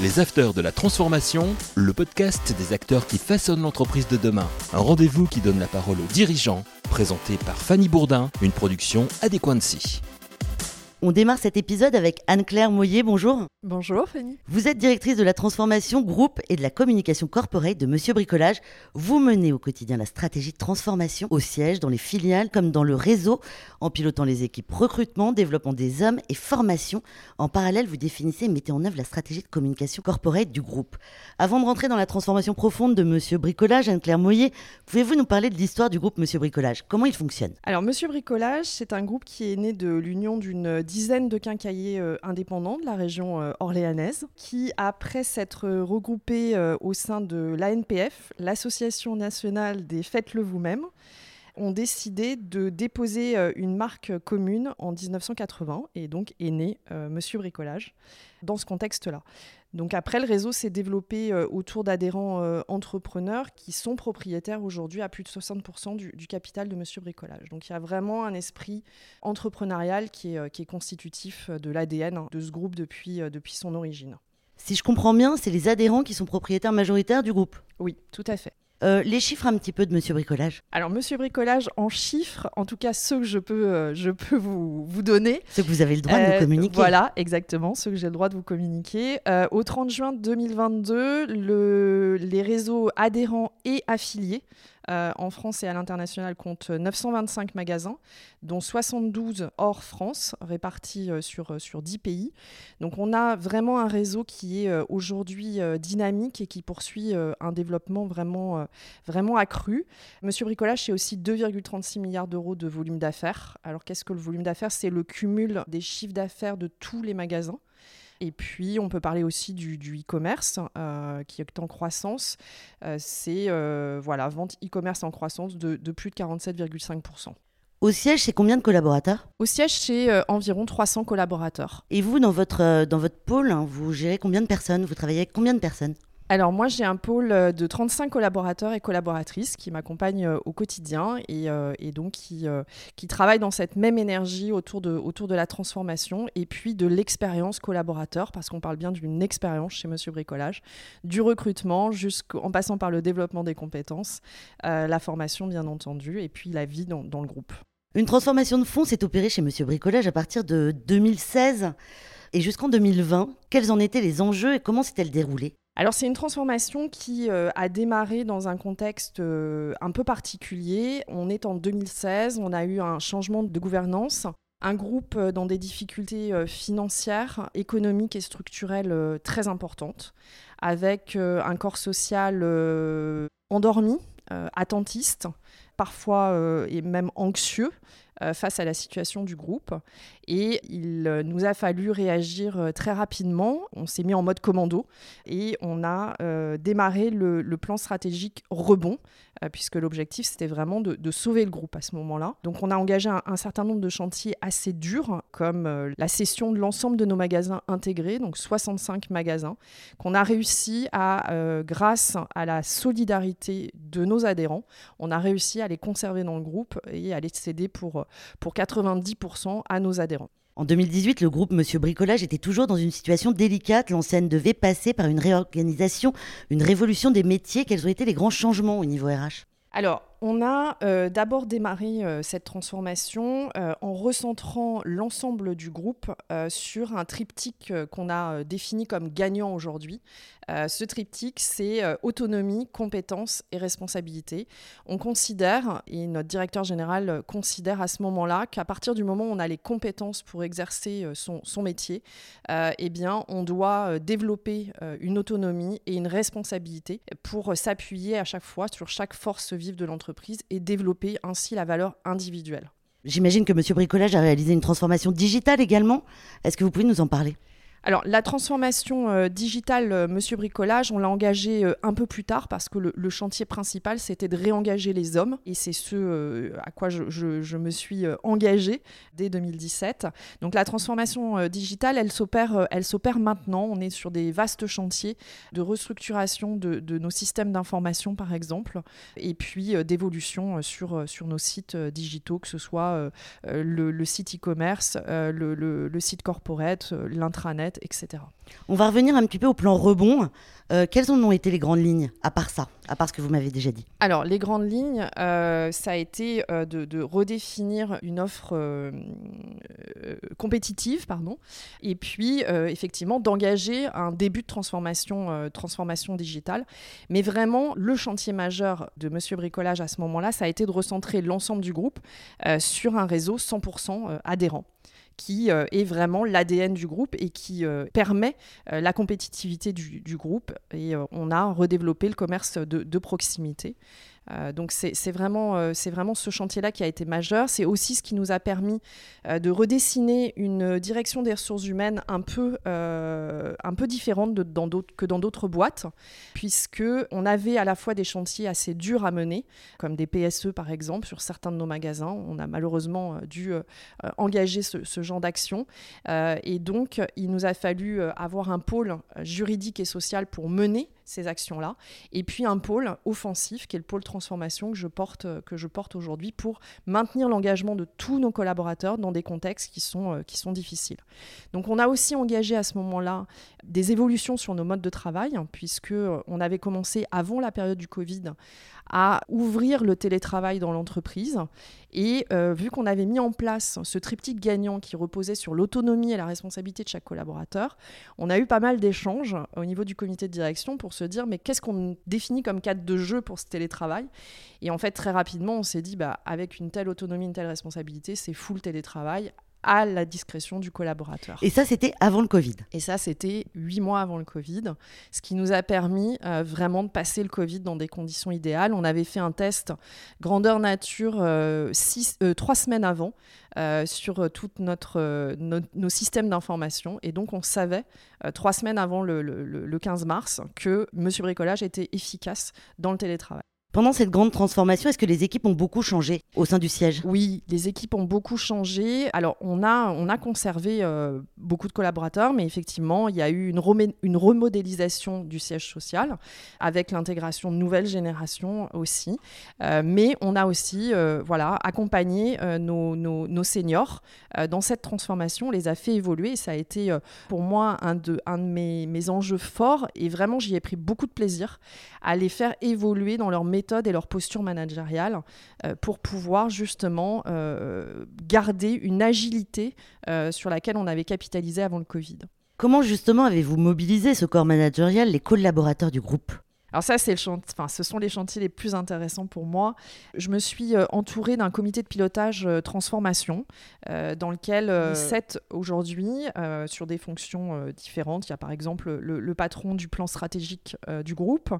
Les Afters de la Transformation, le podcast des acteurs qui façonnent l'entreprise de demain. Un rendez-vous qui donne la parole aux dirigeants, présenté par Fanny Bourdin, une production Adéquancy. On démarre cet épisode avec Anne-Claire Moyer, bonjour. Bonjour Fanny. Vous êtes directrice de la transformation groupe et de la communication corporate de Monsieur Bricolage. Vous menez au quotidien la stratégie de transformation au siège, dans les filiales comme dans le réseau, en pilotant les équipes recrutement, développement des hommes et formation. En parallèle, vous définissez et mettez en œuvre la stratégie de communication corporate du groupe. Avant de rentrer dans la transformation profonde de Monsieur Bricolage, Anne-Claire Moyer, pouvez-vous nous parler de l'histoire du groupe Monsieur Bricolage ? Comment il fonctionne ? Alors Monsieur Bricolage, c'est un groupe qui est né de l'union d'une dizaine de quincaillers indépendants de la région orléanaise qui, après s'être regroupés au sein de l'ANPF, l'Association nationale des Faites-le vous-même, ont décidé de déposer une marque commune en 1980 et donc est né Monsieur Bricolage dans ce contexte-là. Donc après, le réseau s'est développé autour d'adhérents entrepreneurs qui sont propriétaires aujourd'hui à plus de 60% du capital de Monsieur Bricolage. Donc il y a vraiment un esprit entrepreneurial qui est constitutif de l'ADN de ce groupe depuis son origine. Si je comprends bien, c'est les adhérents qui sont propriétaires majoritaires du groupe. Oui, tout à fait. Les chiffres un petit peu de Monsieur Bricolage. Alors Monsieur Bricolage en chiffres, en tout cas ceux que je peux vous donner. Ceux que vous avez le droit de nous communiquer. Voilà, exactement, ceux que j'ai le droit de vous communiquer. Au 30 juin 2022, les réseaux adhérents et affiliés en France et à l'international comptent 925 magasins, dont 72 hors France, répartis sur 10 pays. Donc on a vraiment un réseau qui est aujourd'hui dynamique et qui poursuit un développement vraiment accru. Monsieur Bricolage, c'est aussi 2,36 milliards d'euros de volume d'affaires. Alors qu'est-ce que le volume d'affaires ? C'est le cumul des chiffres d'affaires de tous les magasins. Et puis, on peut parler aussi du e-commerce qui est en croissance. Vente e-commerce en croissance de plus de 47,5%. Au siège, c'est combien de collaborateurs ? Au siège, c'est environ 300 collaborateurs. Et vous, dans votre pôle, hein, vous gérez combien de personnes ? Vous travaillez avec combien de personnes ? Alors moi, j'ai un pôle de 35 collaborateurs et collaboratrices qui m'accompagnent au quotidien et donc qui travaillent dans cette même énergie autour de la transformation et puis de l'expérience collaborateur, parce qu'on parle bien d'une expérience chez Monsieur Bricolage, du recrutement en passant par le développement des compétences, la formation bien entendu et puis la vie dans le groupe. Une transformation de fond s'est opérée chez Monsieur Bricolage à partir de 2016 et jusqu'en 2020. Quels en étaient les enjeux et comment s'est-elle déroulée ? Alors c'est une transformation qui a démarré dans un contexte un peu particulier. On est en 2016, on a eu un changement de gouvernance. Un groupe dans des difficultés financières, économiques et structurelles très importantes, avec un corps social endormi, attentiste, parfois et même anxieux face à la situation du groupe. Et il nous a fallu réagir très rapidement. On s'est mis en mode commando et on a démarré le plan stratégique rebond, puisque l'objectif, c'était vraiment de sauver le groupe à ce moment-là. Donc, on a engagé un certain nombre de chantiers assez durs, comme la cession de l'ensemble de nos magasins intégrés, donc 65 magasins, qu'on a réussi grâce à la solidarité de nos adhérents, on a réussi à les conserver dans le groupe et à les céder pour 90% à nos adhérents. En 2018, le groupe Monsieur Bricolage était toujours dans une situation délicate. L'enseigne devait passer par une réorganisation, une révolution des métiers. Quels ont été les grands changements au niveau RH ? Alors, on a d'abord démarré cette transformation en recentrant l'ensemble du groupe sur un triptyque qu'on a défini comme gagnant aujourd'hui. Ce triptyque, c'est autonomie, compétence et responsabilité. On considère, et notre directeur général considère à ce moment-là, qu'à partir du moment où on a les compétences pour exercer son métier, eh bien, on doit développer une autonomie et une responsabilité pour s'appuyer à chaque fois sur chaque force vive de l'entreprise et développer ainsi la valeur individuelle. J'imagine que Monsieur Bricolage a réalisé une transformation digitale également. Est-ce que vous pouvez nous en parler ? Alors, la transformation digitale Monsieur Bricolage, on l'a engagée un peu plus tard parce que le chantier principal, c'était de réengager les hommes. Et c'est ce à quoi je me suis engagée dès 2017. Donc, la transformation digitale, elle s'opère maintenant. On est sur des vastes chantiers de restructuration de nos systèmes d'information, par exemple, et puis d'évolution sur nos sites digitaux, que ce soit le site e-commerce, le site corporate, l'intranet, concrètes, etc. On va revenir un petit peu au plan rebond. Quelles en ont été les grandes lignes, à part ça, à part ce que vous m'avez déjà dit? Alors, les grandes lignes, ça a été de redéfinir une offre compétitive, et puis, effectivement, d'engager un début de transformation digitale. Mais vraiment, le chantier majeur de Monsieur Bricolage à ce moment-là, ça a été de recentrer l'ensemble du groupe sur un réseau 100% adhérent, qui est vraiment l'ADN du groupe et qui permet la compétitivité du groupe. Et on a redéveloppé le commerce de proximité. Donc c'est vraiment ce chantier-là qui a été majeur. C'est aussi ce qui nous a permis de redessiner une direction des ressources humaines un peu différente que dans d'autres boîtes, puisqu'on avait à la fois des chantiers assez durs à mener, comme des PSE par exemple, sur certains de nos magasins. On a malheureusement dû engager ce genre d'action. Et donc, il nous a fallu avoir un pôle juridique et social pour mener ces actions-là, et puis un pôle offensif qui est le pôle transformation que je porte aujourd'hui pour maintenir l'engagement de tous nos collaborateurs dans des contextes qui sont difficiles. Donc on a aussi engagé à ce moment-là des évolutions sur nos modes de travail, puisqu'on avait commencé avant la période du Covid à ouvrir le télétravail dans l'entreprise, et vu qu'on avait mis en place ce triptyque gagnant qui reposait sur l'autonomie et la responsabilité de chaque collaborateur, on a eu pas mal d'échanges au niveau du comité de direction pour se dire mais qu'est-ce qu'on définit comme cadre de jeu pour ce télétravail. Et en fait très rapidement on s'est dit avec une telle autonomie, une telle responsabilité, c'est full télétravail à la discrétion du collaborateur. Et ça, c'était avant le Covid. Et ça, c'était 8 mois avant le Covid, ce qui nous a permis vraiment de passer le Covid dans des conditions idéales. On avait fait un test grandeur nature 3 semaines avant sur tout nos systèmes d'information. Et donc, on savait 3 semaines avant le 15 mars que Monsieur Bricolage était efficace dans le télétravail. Pendant cette grande transformation, est-ce que les équipes ont beaucoup changé au sein du siège ? Oui, les équipes ont beaucoup changé. Alors, on a conservé beaucoup de collaborateurs, mais effectivement, il y a eu une remodélisation du siège social avec l'intégration de nouvelles générations aussi. Mais on a aussi accompagné nos seniors dans cette transformation. On les a fait évoluer et ça a été pour moi un de mes enjeux forts. Et vraiment, j'y ai pris beaucoup de plaisir à les faire évoluer dans leur méthode et leur posture managériale pour pouvoir justement garder une agilité sur laquelle on avait capitalisé avant le Covid. Comment justement avez-vous mobilisé ce corps managérial, les collaborateurs du groupe ? Alors ça, ce sont les chantiers les plus intéressants pour moi. Je me suis entourée d'un comité de pilotage transformation dans lequel 17 aujourd'hui sur des fonctions différentes. Il y a par exemple le patron du plan stratégique du groupe,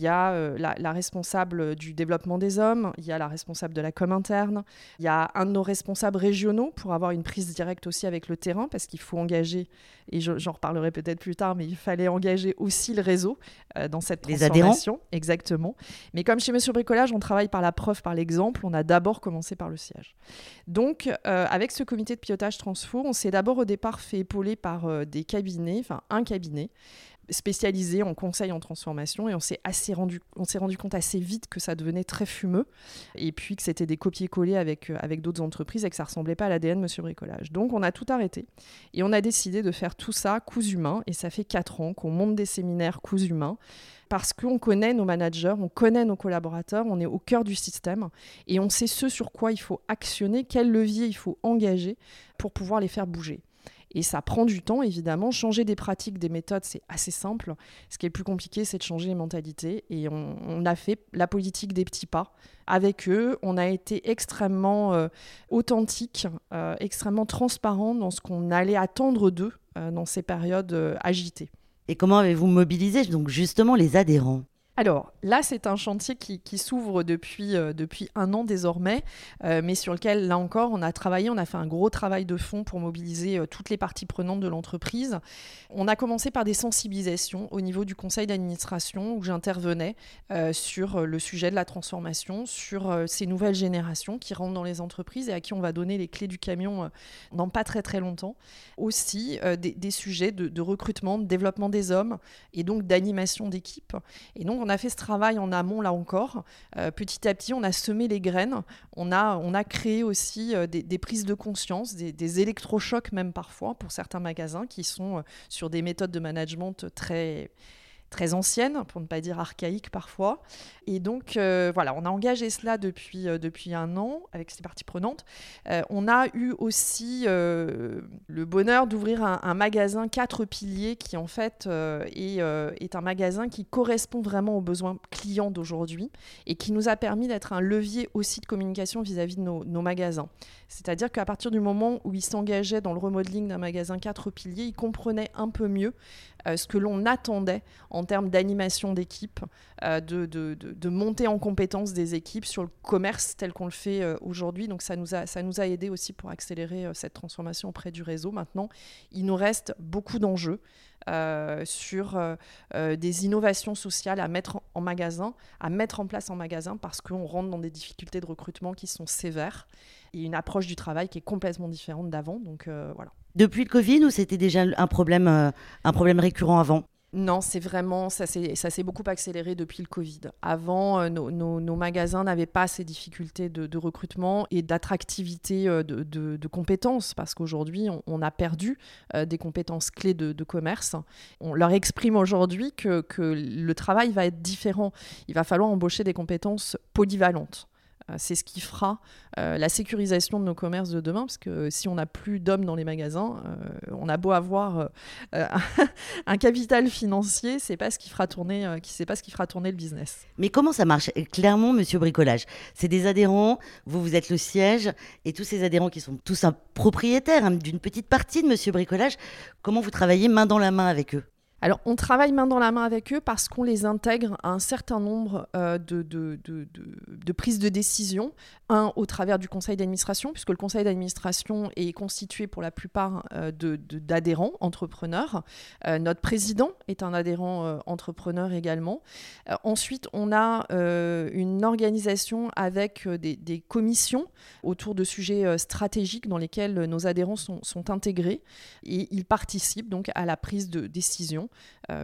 il y a la responsable du développement des hommes, il y a la responsable de la com interne, il y a un de nos responsables régionaux pour avoir une prise directe aussi avec le terrain, parce qu'il faut engager, et j'en reparlerai peut-être plus tard, mais il fallait engager aussi le réseau dans cette transformation. Exactement. Mais comme chez Monsieur Bricolage, on travaille par la preuve, par l'exemple, on a d'abord commencé par le siège. Donc, avec ce comité de pilotage transfo, on s'est d'abord au départ fait épauler par un cabinet spécialisé en conseil en transformation, et on s'est rendu compte assez vite que ça devenait très fumeux, et puis que c'était des copier-coller avec d'autres entreprises et que ça ressemblait pas à l'ADN Monsieur Bricolage. Donc on a tout arrêté et on a décidé de faire tout ça cousu main, et ça fait 4 ans qu'on monte des séminaires cousu main parce qu'on connaît nos managers, on connaît nos collaborateurs, on est au cœur du système et on sait ce sur quoi il faut actionner, quel levier il faut engager pour pouvoir les faire bouger. Et ça prend du temps, évidemment. Changer des pratiques, des méthodes, c'est assez simple. Ce qui est plus compliqué, c'est de changer les mentalités. Et on a fait la politique des petits pas avec eux. On a été extrêmement authentique, extrêmement transparent dans ce qu'on allait attendre d'eux dans ces périodes agitées. Et comment avez-vous mobilisé donc justement les adhérents ? Alors là, c'est un chantier qui s'ouvre depuis 1 an désormais, mais sur lequel, là encore, on a fait un gros travail de fond pour mobiliser toutes les parties prenantes de l'entreprise. On a commencé par des sensibilisations au niveau du conseil d'administration où j'intervenais sur le sujet de la transformation, sur ces nouvelles générations qui rentrent dans les entreprises et à qui on va donner les clés du camion dans pas très très longtemps. Aussi des sujets de recrutement, de développement des hommes et donc d'animation d'équipe. Et donc, on a fait ce travail en amont, là encore. Petit à petit, on a semé les graines. On a créé aussi des prises de conscience, des électrochocs même parfois pour certains magasins qui sont sur des méthodes de management très... très ancienne, pour ne pas dire archaïque parfois. Et donc, voilà, on a engagé cela depuis un an avec ces parties prenantes. On a eu aussi le bonheur d'ouvrir un magasin 4 piliers qui, en fait, est un magasin qui correspond vraiment aux besoins clients d'aujourd'hui et qui nous a permis d'être un levier aussi de communication vis-à-vis de nos magasins. C'est-à-dire qu'à partir du moment où ils s'engageaient dans le remodeling d'un magasin 4 piliers, ils comprenaient un peu mieux ce que l'on attendait en termes d'animation d'équipe, de montée en compétence des équipes sur le commerce tel qu'on le fait aujourd'hui. Donc ça nous a aidé aussi pour accélérer cette transformation auprès du réseau. Maintenant, il nous reste beaucoup d'enjeux sur des innovations sociales à mettre en magasin, à mettre en place en magasin, parce qu'on rentre dans des difficultés de recrutement qui sont sévères et une approche du travail qui est complètement différente d'avant. Donc voilà. Depuis le Covid, ou c'était déjà un problème récurrent avant ? Non, c'est vraiment, ça s'est beaucoup accéléré depuis le Covid. Avant, nos magasins n'avaient pas ces difficultés de recrutement et d'attractivité de compétences, parce qu'aujourd'hui, on a perdu des compétences clés de commerce. On leur exprime aujourd'hui que le travail va être différent. Il va falloir embaucher des compétences polyvalentes. C'est ce qui fera la sécurisation de nos commerces de demain, parce que si on n'a plus d'hommes dans les magasins, on a beau avoir un capital financier, c'est pas ce qui fera tourner le business. Mais comment ça marche ? Clairement, Monsieur Bricolage, c'est des adhérents, vous êtes le siège, et tous ces adhérents qui sont tous un propriétaire d'une petite partie de Monsieur Bricolage, comment vous travaillez main dans la main avec eux ? Alors, on travaille main dans la main avec eux parce qu'on les intègre à un certain nombre de prises de décision. Un, au travers du conseil d'administration, puisque le conseil d'administration est constitué pour la plupart d'adhérents, entrepreneurs. Notre président est un adhérent entrepreneur également. Ensuite, on a une organisation avec des commissions autour de sujets stratégiques dans lesquels nos adhérents sont intégrés et ils participent donc à la prise de décision.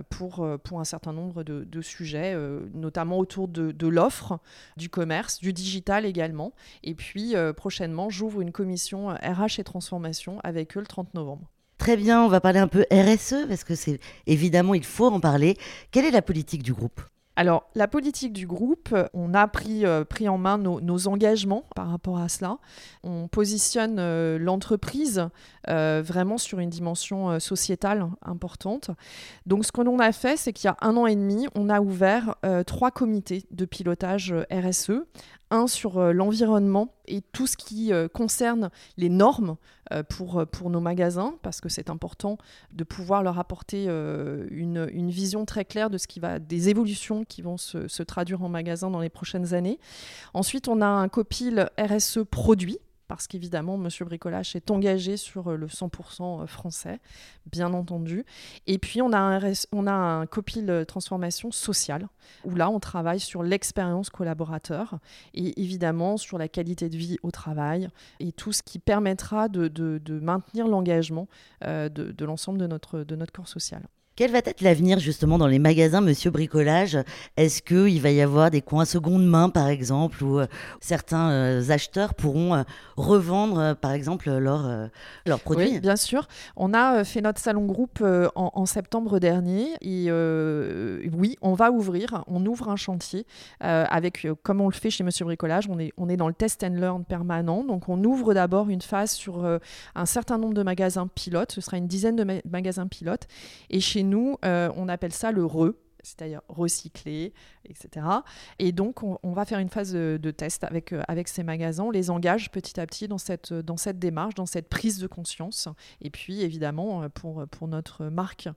Pour un certain nombre de sujets, notamment autour de l'offre, du commerce, du digital également. Et puis, prochainement, j'ouvre une commission RH et transformation avec eux le 30 novembre. Très bien, on va parler un peu RSE, parce que c'est évidemment, il faut en parler. Quelle est la politique du groupe ? Alors, la politique du groupe, on a pris en main nos engagements par rapport à cela. On positionne l'entreprise vraiment sur une dimension sociétale importante. Donc, ce que l'on a fait, c'est qu'il y a 1 an et demi, on a ouvert 3 comités de pilotage RSE. Un sur l'environnement et tout ce qui concerne les normes pour nos magasins, parce que c'est important de pouvoir leur apporter une vision très claire de ce qui va, des évolutions qui vont se traduire en magasin dans les prochaines années. Ensuite, on a un copil RSE produit, parce qu'évidemment, Monsieur Bricolage est engagé sur le 100% français, bien entendu. Et puis, on a un copil transformation sociale, où là, on travaille sur l'expérience collaborateur et évidemment sur la qualité de vie au travail et tout ce qui permettra de maintenir l'engagement de l'ensemble de notre corps social. Quel va être l'avenir justement dans les magasins Monsieur Bricolage ? Est-ce qu'il va y avoir des coins seconde main par exemple, où certains acheteurs pourront revendre par exemple leurs produits ? Oui, bien sûr. On a fait notre salon groupe en septembre dernier et oui, on ouvre un chantier avec, comme on le fait chez Monsieur Bricolage, on est dans le test and learn permanent. Donc on ouvre d'abord une phase sur un certain nombre de magasins pilotes, ce sera une dizaine de magasins pilotes, et chez nous, on appelle ça le RE, c'est-à-dire recycler, etc. Et donc, on va faire une phase de test avec ces magasins. On les engage petit à petit dans cette démarche, dans cette prise de conscience. Et puis, évidemment, pour notre marque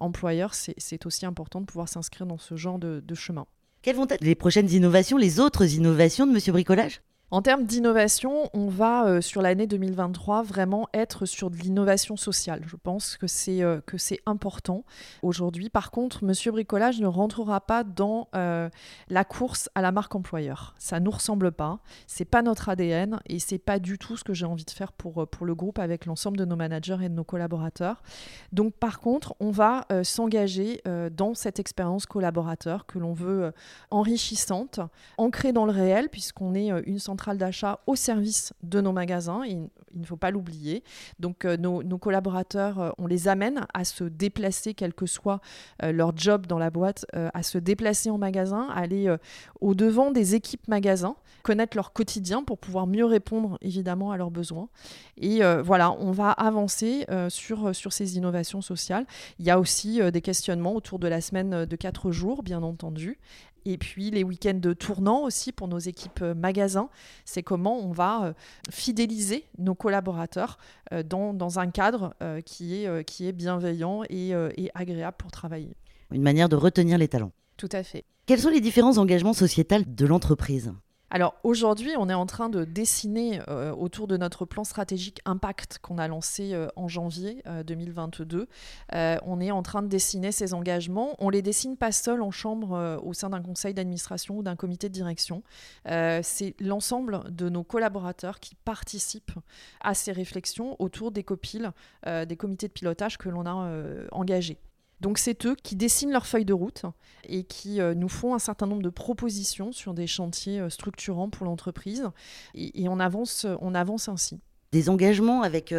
employeur, c'est aussi important de pouvoir s'inscrire dans ce genre de chemin. Quelles vont être les prochaines innovations, les autres innovations de Monsieur Bricolage ? En termes d'innovation, on va sur l'année 2023 vraiment être sur de l'innovation sociale. Je pense que c'est important aujourd'hui. Par contre, Monsieur Bricolage ne rentrera pas dans la course à la marque employeur. Ça nous ressemble pas, c'est pas notre ADN et c'est pas du tout ce que j'ai envie de faire pour le groupe avec l'ensemble de nos managers et de nos collaborateurs. Donc par contre, on va s'engager dans cette expérience collaborateur que l'on veut enrichissante, ancrée dans le réel puisqu'on est une centrale d'achat au service de nos magasins, et il ne faut pas l'oublier. Donc nos collaborateurs, on les amène à se déplacer, quel que soit leur job dans la boîte, à se déplacer en magasin, à aller au-devant des équipes magasins, connaître leur quotidien pour pouvoir mieux répondre évidemment à leurs besoins. Et voilà, on va avancer sur ces innovations sociales. Il y a aussi des questionnements autour de la semaine de 4 jours, bien entendu. Et puis les week-ends tournants aussi pour nos équipes magasins, c'est comment on va fidéliser nos collaborateurs dans un cadre qui est bienveillant et agréable pour travailler. Une manière de retenir les talents. Tout à fait. Quels sont les différents engagements sociétals de l'entreprise ? Alors aujourd'hui, on est en train de dessiner autour de notre plan stratégique Impact qu'on a lancé en janvier 2022. On est en train de dessiner ces engagements. On ne les dessine pas seul en chambre au sein d'un conseil d'administration ou d'un comité de direction. C'est l'ensemble de nos collaborateurs qui participent à ces réflexions autour des copiles, des comités de pilotage que l'on a engagés. Donc c'est eux qui dessinent leur feuille de route et qui nous font un certain nombre de propositions sur des chantiers structurants pour l'entreprise et on avance ainsi. Des engagements avec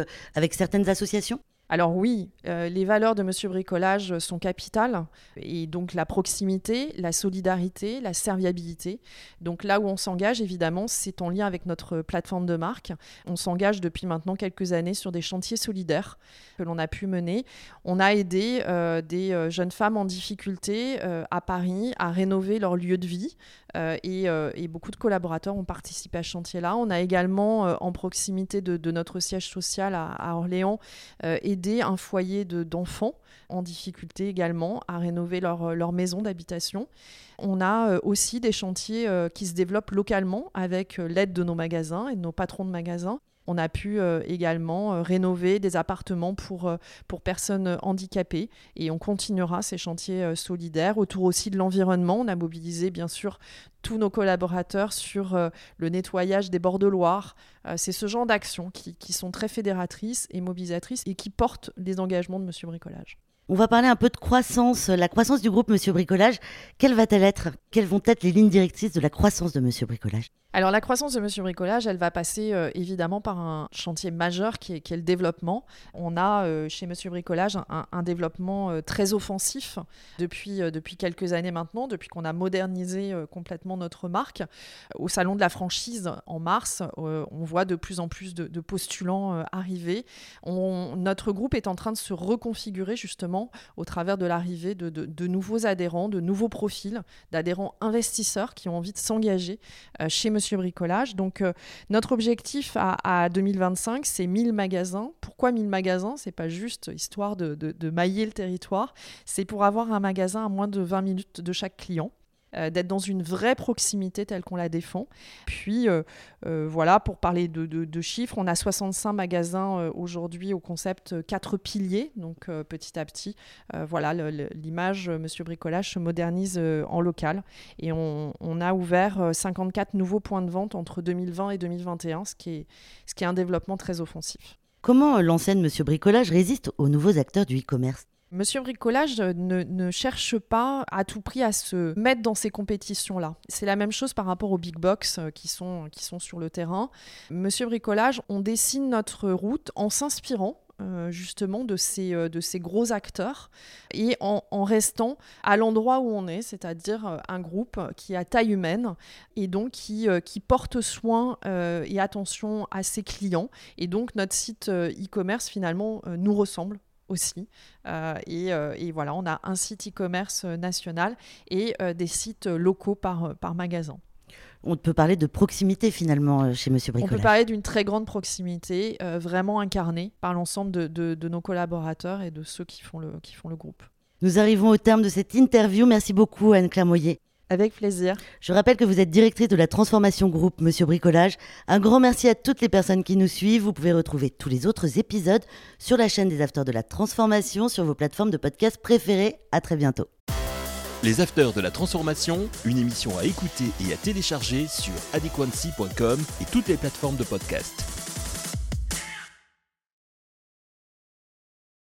certaines associations ? Alors oui, les valeurs de Monsieur Bricolage sont capitales et donc la proximité, la solidarité, la serviabilité. Donc là où on s'engage, évidemment, c'est en lien avec notre plateforme de marque. On s'engage depuis maintenant quelques années sur des chantiers solidaires que l'on a pu mener. On a aidé des jeunes femmes en difficulté à Paris à rénover leur lieu de vie et beaucoup de collaborateurs ont participé à ce chantier-là. On a également, en proximité de notre siège social à Orléans, aidé un foyer d'enfants en difficulté également à rénover leur maison d'habitation. On a aussi des chantiers qui se développent localement avec l'aide de nos magasins et de nos patrons de magasins. On a pu également rénover des appartements pour personnes handicapées et on continuera ces chantiers solidaires. Autour aussi de l'environnement, on a mobilisé bien sûr tous nos collaborateurs sur le nettoyage des bords de Loire. C'est ce genre d'actions qui sont très fédératrices et mobilisatrices et qui portent les engagements de Monsieur Bricolage. On va parler un peu de croissance, la croissance du groupe Monsieur Bricolage. Quelle va-t-elle être ? Quelles vont être les lignes directrices de la croissance de Monsieur Bricolage ? Alors la croissance de Monsieur Bricolage, elle va passer évidemment par un chantier majeur qui est le développement. On a chez Monsieur Bricolage un développement très offensif depuis quelques années maintenant, depuis qu'on a modernisé complètement notre marque. Au salon de la franchise en mars, on voit de plus en plus de postulants arriver. Notre groupe est en train de se reconfigurer justement au travers de l'arrivée de nouveaux adhérents, de nouveaux profils, d'adhérents investisseurs qui ont envie de s'engager chez Monsieur Bricolage. Donc notre objectif à 2025, c'est 1000 magasins. Pourquoi 1000 magasins ? C'est pas juste histoire de mailler le territoire, c'est pour avoir un magasin à moins de 20 minutes de chaque client. D'être dans une vraie proximité telle qu'on la défend. Puis voilà, pour parler de chiffres, on a 65 magasins aujourd'hui au concept 4 piliers. Donc petit à petit, voilà, l'image Monsieur Bricolage se modernise en local. Et on a ouvert 54 nouveaux points de vente entre 2020 et 2021, ce qui est un développement très offensif. Comment l'enseigne Monsieur Bricolage résiste aux nouveaux acteurs du e-commerce ? Monsieur Bricolage ne cherche pas à tout prix à se mettre dans ces compétitions-là. C'est la même chose par rapport aux big box qui sont sur le terrain. Monsieur Bricolage, on dessine notre route en s'inspirant justement de ces gros acteurs et en restant à l'endroit où on est, c'est-à-dire un groupe qui est à taille humaine et donc qui porte soin et attention à ses clients. Et donc notre site e-commerce finalement nous ressemble aussi. Et voilà, on a un site e-commerce national et des sites locaux par magasin. On peut parler de proximité finalement chez Monsieur Bricolage. On peut parler d'une très grande proximité, vraiment incarnée par l'ensemble de nos collaborateurs et de ceux qui font le groupe. Nous arrivons au terme de cette interview. Merci beaucoup Anne-Claire Moyer. Avec plaisir. Je rappelle que vous êtes directrice de la transformation groupe Monsieur Bricolage. Un grand merci à toutes les personnes qui nous suivent. Vous pouvez retrouver tous les autres épisodes sur la chaîne des Afters de la Transformation, sur vos plateformes de podcast préférées. À très bientôt. Les Afters de la Transformation, une émission à écouter et à télécharger sur adéquancy.com et toutes les plateformes de podcast.